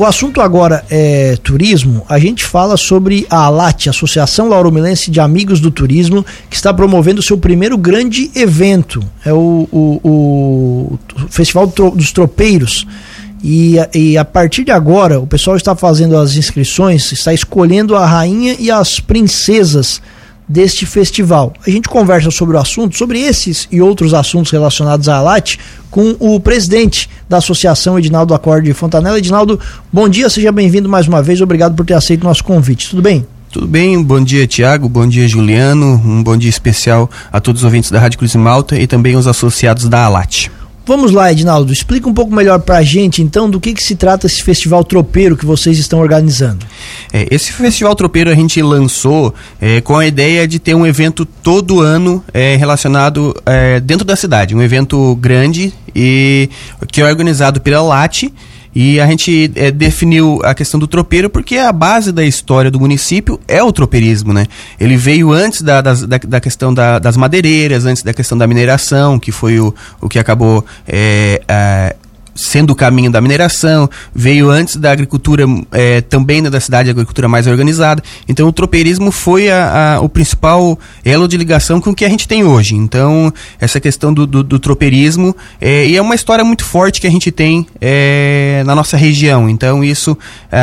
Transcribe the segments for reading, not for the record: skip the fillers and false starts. O assunto agora é turismo. A gente fala sobre a ALAT, Associação Lauromilense de Amigos do Turismo, que está promovendo o seu primeiro grande evento. É o Festival dos Tropeiros. E a partir de agora, o pessoal está fazendo as inscrições, está escolhendo a rainha e as princesas deste festival. A gente conversa sobre o assunto, sobre esses e outros assuntos relacionados à ALAT, com o presidente da associação, Edinaldo Acordi de Fontana. Edinaldo, bom dia, seja bem-vindo mais uma vez, obrigado por ter aceito o nosso convite, tudo bem? Tudo bem, bom dia Tiago, bom dia Juliano, um bom dia especial a todos os ouvintes da Rádio Cruz de Malta e também os associados da ALAT. Vamos lá, Edinaldo, explica um pouco melhor pra gente, então, do que se trata esse Festival Tropeiro que vocês estão organizando. Esse Festival Tropeiro a gente lançou com a ideia de ter um evento todo ano relacionado dentro da cidade, um evento grande e que é organizado pela ALAT. E a gente definiu a questão do tropeiro porque a base da história do município é o tropeirismo, né? Ele veio antes da questão das madeireiras, antes da questão da mineração, que foi o que acabou sendo o caminho da mineração, veio antes da agricultura, também da cidade, a agricultura mais organizada. Então o tropeirismo foi o principal elo de ligação com o que a gente tem hoje. Então essa questão do tropeirismo e é uma história muito forte que a gente tem na nossa região. Então isso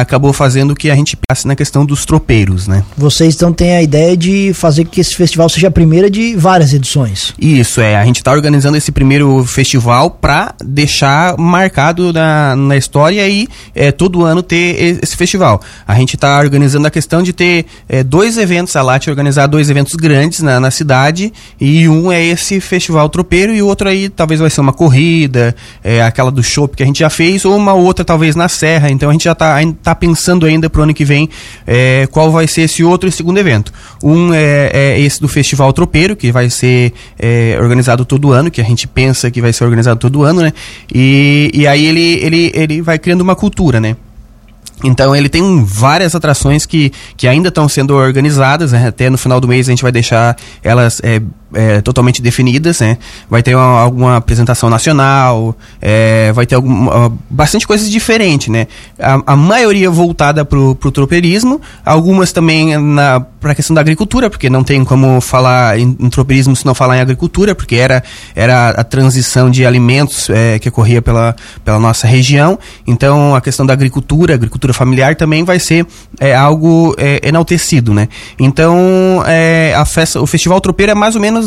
acabou fazendo que a gente passe na questão dos tropeiros, né? Vocês então têm a ideia de fazer que esse festival seja a primeira de várias edições? Isso, a gente está organizando esse primeiro festival para deixar marcado na história e todo ano ter esse festival. A gente está organizando a questão de ter dois eventos, a ALAT organizar dois eventos grandes na cidade, e um é esse Festival Tropeiro e o outro aí talvez vai ser uma corrida, aquela do chopp que a gente já fez, ou uma outra talvez na serra. Então a gente já está pensando ainda pro ano que vem qual vai ser esse outro e segundo evento. Um é esse do Festival Tropeiro, que vai ser organizado todo ano, que a gente pensa que vai ser organizado todo ano, né? E aí ele vai criando uma cultura, né? Então ele tem várias atrações que ainda estão sendo organizadas, né? Até no final do mês a gente vai deixar elas totalmente definidas, né? Vai ter alguma apresentação nacional, vai ter bastante coisas diferentes, né? A maioria voltada pro tropeirismo, algumas também para a questão da agricultura, porque não tem como falar em tropeirismo se não falar em agricultura, porque era a transição de alimentos que ocorria pela nossa região. Então a questão da agricultura familiar também vai ser algo enaltecido, né? Então o Festival Tropeiro é mais ou menos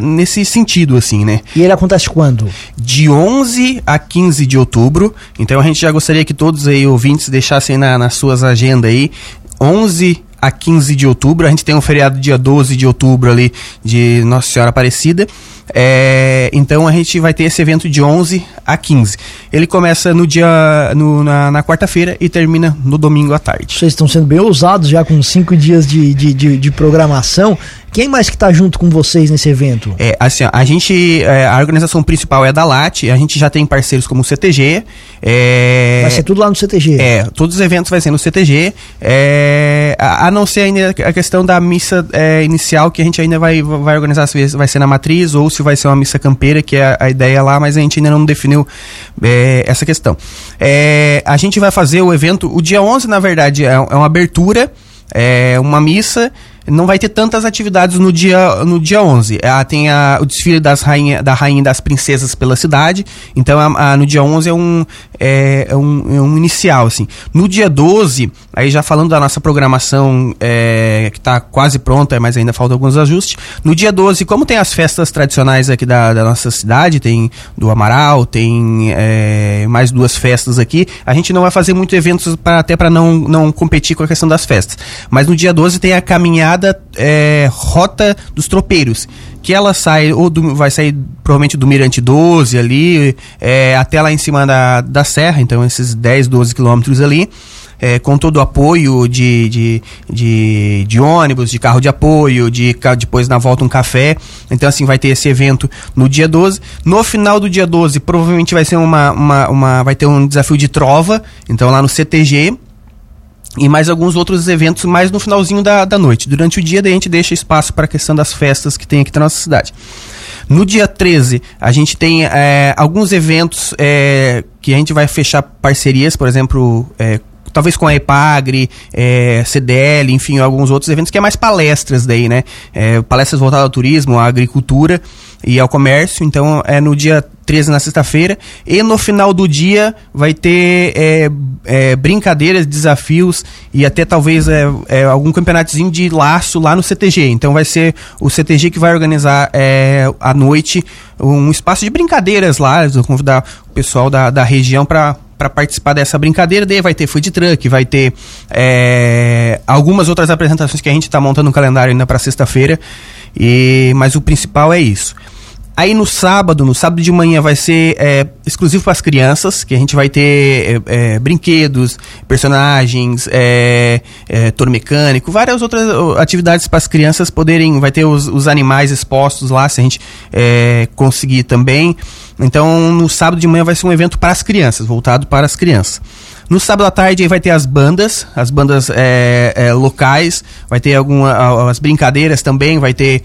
nesse sentido, assim, né? E ele acontece quando? De 11 a 15 de outubro. Então a gente já gostaria que todos aí, ouvintes, deixassem nas suas agendas aí. 11 a 15 de outubro. A gente tem um feriado dia 12 de outubro ali de Nossa Senhora Aparecida. Então a gente vai ter esse evento de 11 a 15. Ele começa na quarta-feira e termina no domingo à tarde. Vocês estão sendo bem ousados já com 5 dias de programação. Quem mais que está junto com vocês nesse evento? Assim, a gente, a organização principal é da ALAT, a gente já tem parceiros como o CTG. Vai ser tudo lá no CTG? Todos os eventos vai ser no CTG, a não ser ainda a questão da missa inicial, que a gente ainda vai organizar, se vai ser na matriz ou se vai ser uma missa campeira, que é a ideia lá, mas a gente ainda não definiu essa questão. A gente vai fazer o evento, o dia 11 na verdade é uma abertura, uma missa. Não vai ter tantas atividades no dia 11. Tem o desfile da rainha e das princesas pela cidade. Então, no dia 11 é um inicial, assim. No dia 12, aí já falando da nossa programação, que está quase pronta, mas ainda faltam alguns ajustes. No dia 12, como tem as festas tradicionais aqui da nossa cidade, tem do Amaral, tem mais duas festas aqui, a gente não vai fazer muito eventos até para não competir com a questão das festas. Mas no dia 12 tem a caminhada Rota dos Tropeiros, que ela sai, vai sair provavelmente do Mirante 12 ali, até lá em cima da serra, então esses 10, 12 quilômetros ali, com todo o apoio de ônibus, de carro de apoio, depois na volta um café. Então assim, vai ter esse evento no dia 12. No final do dia 12 provavelmente vai ser vai ter um desafio de trova, então lá no CTG. E mais alguns outros eventos mais no finalzinho da noite. Durante o dia, daí a gente deixa espaço para a questão das festas que tem aqui na nossa cidade. No dia 13, a gente tem alguns eventos que a gente vai fechar parcerias, por exemplo, talvez com a Epagri, CDL, enfim, alguns outros eventos que é mais palestras daí, né? Palestras voltadas ao turismo, à agricultura e ao comércio. Então, é no dia 13, na sexta-feira. E no final do dia vai ter brincadeiras, desafios e até talvez algum campeonatozinho de laço lá no CTG. Então, vai ser o CTG que vai organizar à noite um espaço de brincadeiras lá. Eu vou convidar o pessoal da região para participar dessa brincadeira. Daí vai ter food truck, vai ter algumas outras apresentações que a gente está montando um calendário ainda para sexta-feira, mas o principal é isso. Aí no sábado de manhã vai ser exclusivo para as crianças, que a gente vai ter brinquedos, personagens, touro mecânico, várias outras atividades para as crianças poderem, vai ter os animais expostos lá, se a gente conseguir também. Então, no sábado de manhã vai ser um evento para as crianças, voltado para as crianças. No sábado à tarde aí vai ter as bandas locais, vai ter algumas brincadeiras também, vai ter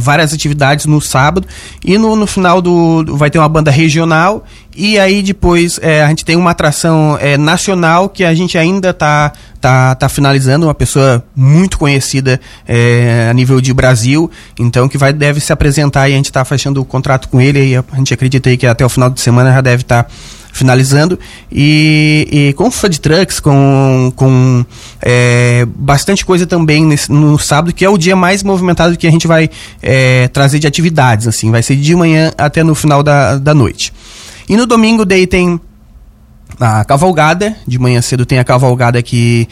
várias atividades no sábado. E no final vai ter uma banda regional. E aí depois a gente tem uma atração nacional que a gente ainda tá finalizando, uma pessoa muito conhecida a nível de Brasil, então que deve se apresentar, e a gente tá fechando o contrato com ele, e a gente acredita aí que até o final de semana já deve estar finalizando, e com food trucks, com bastante coisa também no sábado, que é o dia mais movimentado que a gente vai trazer de atividades, assim, vai ser de manhã até no final da noite. E no domingo daí tem a cavalgada, de manhã cedo tem a cavalgada que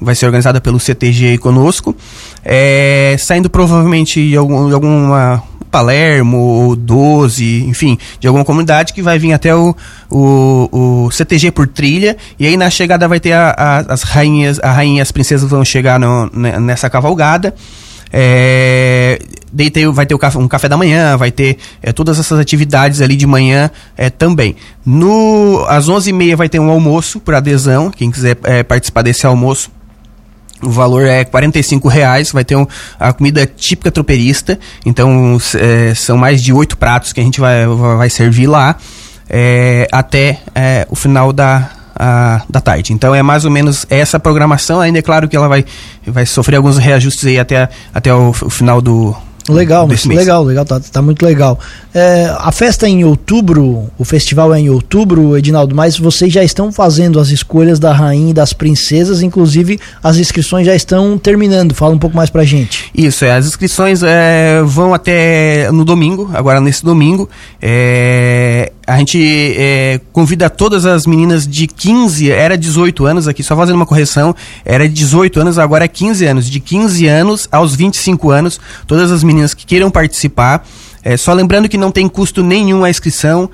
vai ser organizada pelo CTG conosco, saindo provavelmente de alguma Palermo, 12, enfim, de alguma comunidade, que vai vir até o CTG por trilha, e aí na chegada vai ter as princesas vão chegar nessa cavalgada. Daí vai ter um café da manhã, vai ter todas essas atividades ali de manhã também. Às 11h30 vai ter um almoço por adesão, quem quiser participar desse almoço. O valor é R$45, vai ter a comida típica tropeirista, então são mais de 8 pratos que a gente vai servir lá até o final da tarde. Então é mais ou menos essa a programação, ainda é claro que ela vai sofrer alguns reajustes aí até o final do... Legal, mas legal, tá muito legal. A festa é em outubro, o festival é em outubro, Edinaldo, mas vocês já estão fazendo as escolhas da rainha e das princesas, inclusive as inscrições já estão terminando. Fala um pouco mais pra gente. Isso, as inscrições vão até no domingo, agora nesse domingo. A gente convida todas as meninas de 15, era 18 anos aqui, só fazendo uma correção, era 18 anos, agora é 15 anos, de 15 anos aos 25 anos, todas as meninas que queiram participar. Só lembrando que não tem custo nenhum a inscrição,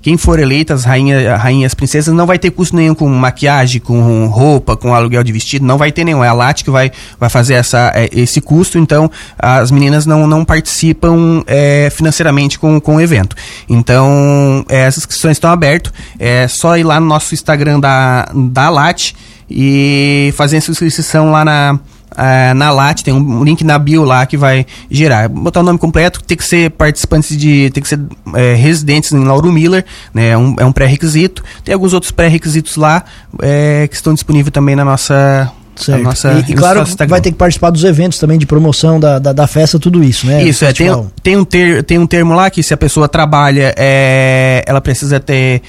quem for eleita, as rainhas, princesas, não vai ter custo nenhum com maquiagem, com roupa, com aluguel de vestido, não vai ter nenhum, é a ALAT que vai fazer esse custo, então as meninas não participam financeiramente com o evento. Então essas inscrições estão abertas, é só ir lá no nosso Instagram da ALAT e fazer essa inscrição lá na ALAT, tem um link na bio lá que vai gerar, botar o nome completo, tem que ser participantes tem que ser residentes em Lauro Müller, né? É um pré-requisito, tem alguns outros pré-requisitos lá que estão disponíveis também na nossa... Certo. E claro, vai ter que participar dos eventos também de promoção da festa, tudo isso, né? Isso, tem um termo lá que se a pessoa trabalha, ela precisa ter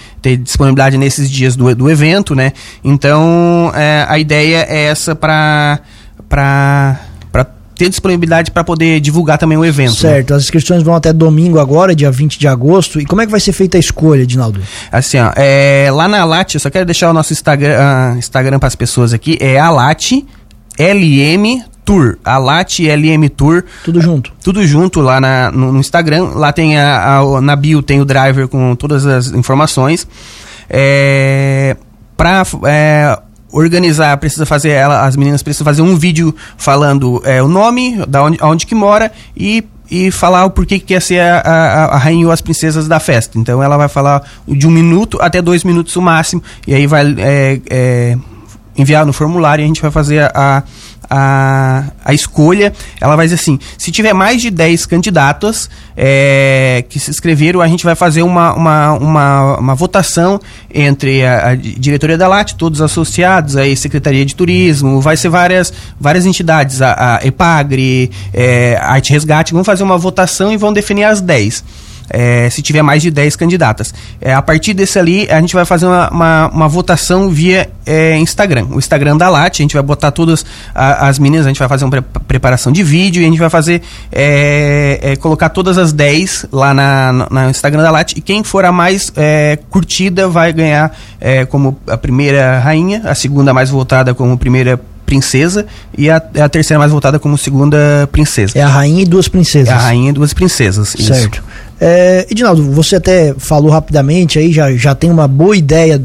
disponibilidade nesses dias do evento, né? Então, a ideia é essa para ter disponibilidade para poder divulgar também o evento. Certo, né? As inscrições vão até domingo agora, dia 20 de agosto. E como é que vai ser feita a escolha, Edinaldo? Assim, ó, lá na ALAT, eu só quero deixar o nosso Instagram para as pessoas aqui, é ALAT LM Tour, ALAT LM Tour. Tudo junto. Tudo junto lá no Instagram. Lá tem na bio tem o driver com todas as informações. Organizar, as meninas precisam fazer um vídeo falando o nome, aonde que mora e falar o porquê que quer ser a rainha ou as princesas da festa. Então ela vai falar de 1 minuto até 2 minutos o máximo, e aí vai enviar no formulário, a gente vai fazer a escolha. Ela vai dizer assim, se tiver mais de 10 candidatas que se inscreveram, a gente vai fazer uma votação entre a diretoria da ALAT, todos associados, aí Secretaria de Turismo, vai ser várias entidades, a Epagri, Arte Resgate, vão fazer uma votação e vão definir as 10. Se tiver mais de 10 candidatas. A partir desse ali, a gente vai fazer uma votação via Instagram. O Instagram da ALAT, a gente vai botar todas as meninas, a gente vai fazer uma preparação de vídeo e a gente vai fazer colocar todas as 10 lá no Instagram da ALAT, e quem for a mais curtida vai ganhar como a primeira rainha, a segunda mais votada como primeira princesa e a terceira mais votada como segunda princesa. É a rainha e duas princesas. É a rainha e duas princesas, isso. Certo. Edinaldo, você até falou rapidamente aí, já tem uma boa ideia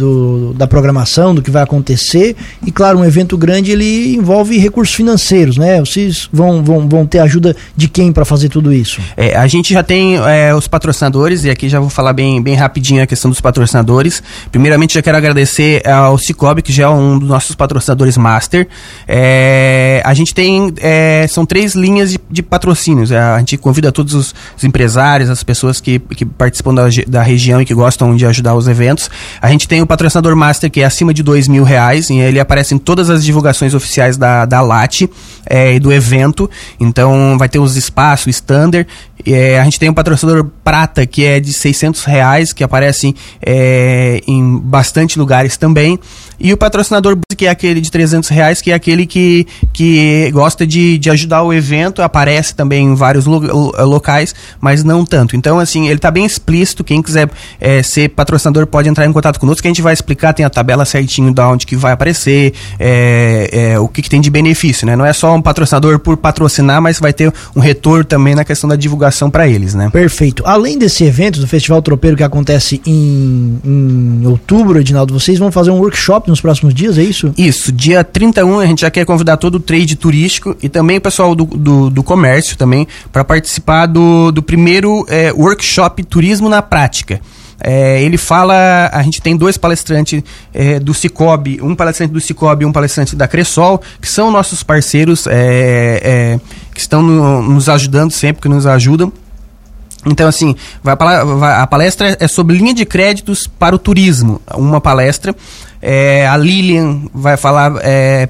da programação, do que vai acontecer, e claro, um evento grande ele envolve recursos financeiros, né? Vocês vão ter ajuda de quem para fazer tudo isso? A gente já tem os patrocinadores, e aqui já vou falar bem rapidinho a questão dos patrocinadores. Primeiramente, já quero agradecer ao Cicobi, que já é um dos nossos patrocinadores master. A gente tem são 3 linhas de patrocínios. A gente convida todos os empresários, as pessoas que participam da região e que gostam de ajudar os eventos. A gente tem o patrocinador master, que é acima de R$2.000, e ele aparece em todas as divulgações oficiais da ALAT e do evento. Então vai ter os espaços, o standard. A gente tem um patrocinador prata, que é de R$600, que aparece em bastante lugares também. E o patrocinador, que é aquele de R$300, que é aquele que gosta de ajudar o evento, aparece também em vários locais, mas não tanto. Então, assim, ele está bem explícito. Quem quiser ser patrocinador pode entrar em contato conosco, que a gente vai explicar, tem a tabela certinho da onde que vai aparecer, o que tem de benefício, né? Não é só um patrocinador por patrocinar, mas vai ter um retorno também na questão da divulgação para eles, né? Perfeito. Além desse evento do Festival Tropeiro, que acontece em outubro, Edinaldo, vocês vão fazer um workshop nos próximos dias, é isso? Isso, dia 31 a gente já quer convidar todo o trade turístico e também o pessoal do comércio também para participar do primeiro workshop Turismo na Prática. Ele fala, a gente tem 2 palestrantes do Sicoob, um palestrante do Sicoob e um palestrante da Cresol, que são nossos parceiros que estão nos ajudando sempre, que nos ajudam. Então, assim, a palestra é sobre linha de créditos para o turismo, uma palestra. A Lilian vai falar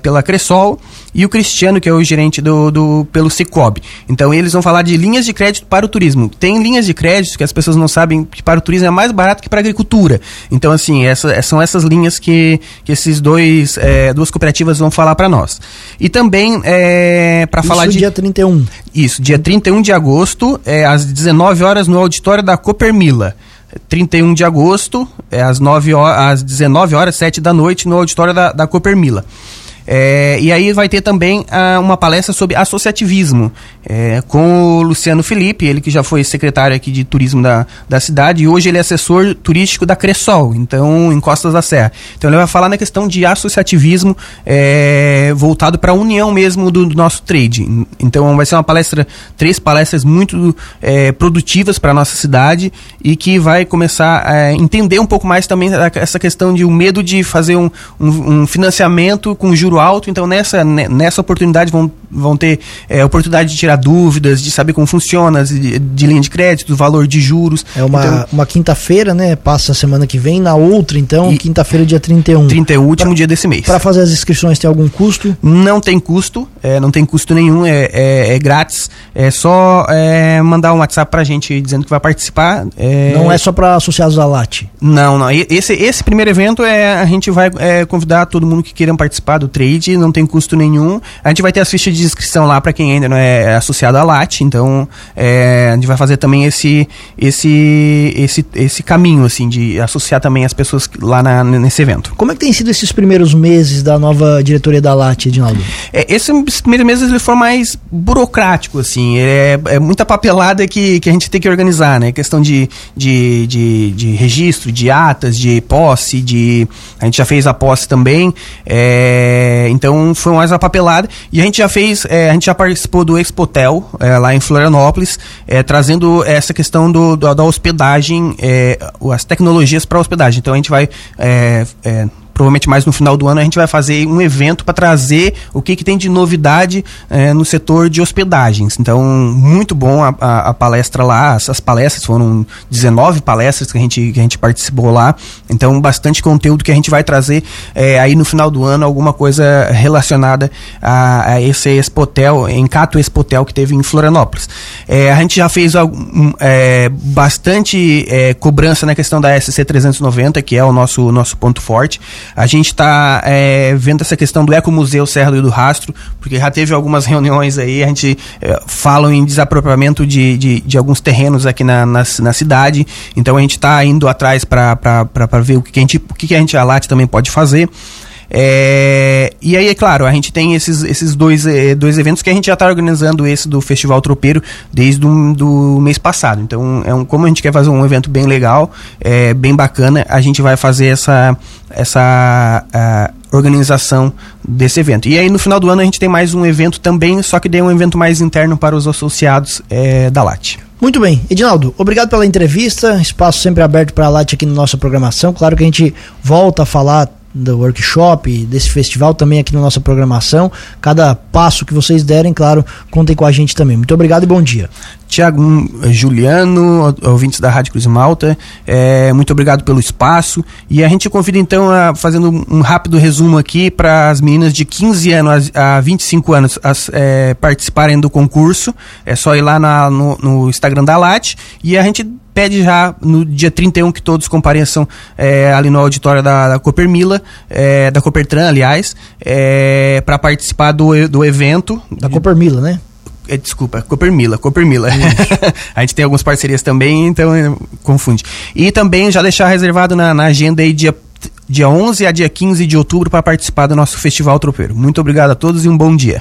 pela Cresol, e o Cristiano, que é o gerente pelo Sicoob. Então eles vão falar de linhas de crédito para o turismo. Tem linhas de crédito que as pessoas não sabem que para o turismo é mais barato que para a agricultura. Então, assim, são essas linhas que esses duas cooperativas vão falar para nós. E também para falar de... Isso, dia 31. Isso, dia 31 de agosto, às 19 horas, no auditório da Coopermila. 31 de agosto, às 19 horas, 7 da noite, no auditório da Coopermila. E aí vai ter também uma palestra sobre associativismo, com o Luciano Felipe, ele que já foi secretário aqui de turismo da cidade, e hoje ele é assessor turístico da Cresol, então em Costas da Serra. Então ele vai falar na questão de associativismo voltado para a união mesmo do nosso trade. Então vai ser uma palestra, 3 palestras muito produtivas para a nossa cidade, e que vai começar a entender um pouco mais também essa questão de o medo de fazer um financiamento com juros alto. Então nessa oportunidade vão ter oportunidade de tirar dúvidas, de saber como funciona de linha de crédito, valor de juros. É uma quinta-feira, né? Passa a semana que vem, na outra então, quinta-feira, dia 31. 31, último dia desse mês. Para fazer as inscrições tem algum custo? Não tem custo, não tem custo nenhum, é grátis, é só mandar um WhatsApp pra gente dizendo que vai participar. Não é só para associados à ALAT? Não, esse primeiro evento a gente vai convidar todo mundo que queiram participar do trade, não tem custo nenhum. A gente vai ter as fichas de inscrição lá para quem ainda não é associado à ALAT, então a gente vai fazer também esse caminho, assim, de associar também as pessoas lá nesse evento. Como é que tem sido esses primeiros meses da nova diretoria da ALAT, Edinaldo? Esses primeiros meses ele foi mais burocrático, assim, é muita papelada que a gente tem que organizar, né? Questão de registro, de atas, de posse, a gente já fez a posse também, então foi mais uma papelada, e a gente já fez, a gente já participou do Expotel lá em Florianópolis, trazendo essa questão da hospedagem, as tecnologias para hospedagem. Então a gente vai provavelmente mais no final do ano, a gente vai fazer um evento para trazer o que tem de novidade no setor de hospedagens. Então, muito bom a palestra lá, as palestras, foram 19 palestras que a gente participou lá, então bastante conteúdo que a gente vai trazer aí no final do ano, alguma coisa relacionada a esse Expotel, Encato Expotel que teve em Florianópolis. A gente já fez bastante cobrança na questão da SC 390, que é o nosso ponto forte. A gente está vendo essa questão do Ecomuseu Serra do Rio do Rastro, porque já teve algumas reuniões aí, a gente fala em desapropriamento de alguns terrenos aqui na cidade, então a gente está indo atrás para ver o que a gente ALAT também pode fazer. E aí, é claro, a gente tem esses dois eventos que a gente já está organizando, esse do Festival Tropeiro, desde do mês passado. Então, como a gente quer fazer um evento bem legal, bem bacana, a gente vai fazer essa organização desse evento. E aí, no final do ano, a gente tem mais um evento também, só que daí é um evento mais interno para os associados da ALAT. Muito bem. Edinaldo, obrigado pela entrevista. Espaço sempre aberto para a ALAT aqui na nossa programação. Claro que a gente volta a falar do workshop, desse festival também aqui na nossa programação. Cada passo que vocês derem, claro, contem com a gente também. Muito obrigado e bom dia. Tiago, Juliano, ouvintes da Rádio Cruz de Malta, muito obrigado pelo espaço, e a gente convida então, fazendo um rápido resumo aqui, para as meninas de 15 anos a 25 anos participarem do concurso. É só ir lá no Instagram da ALAT, e a gente pede já no dia 31 que todos compareçam ali no auditório da Coopermila, da Copertran, aliás, para participar do evento. Da Coopermila, né? Desculpa, Coopermila. A gente tem algumas parcerias também, então confunde. E também já deixar reservado na agenda aí dia 11 a dia 15 de outubro para participar do nosso Festival Tropeiro. Muito obrigado a todos e um bom dia.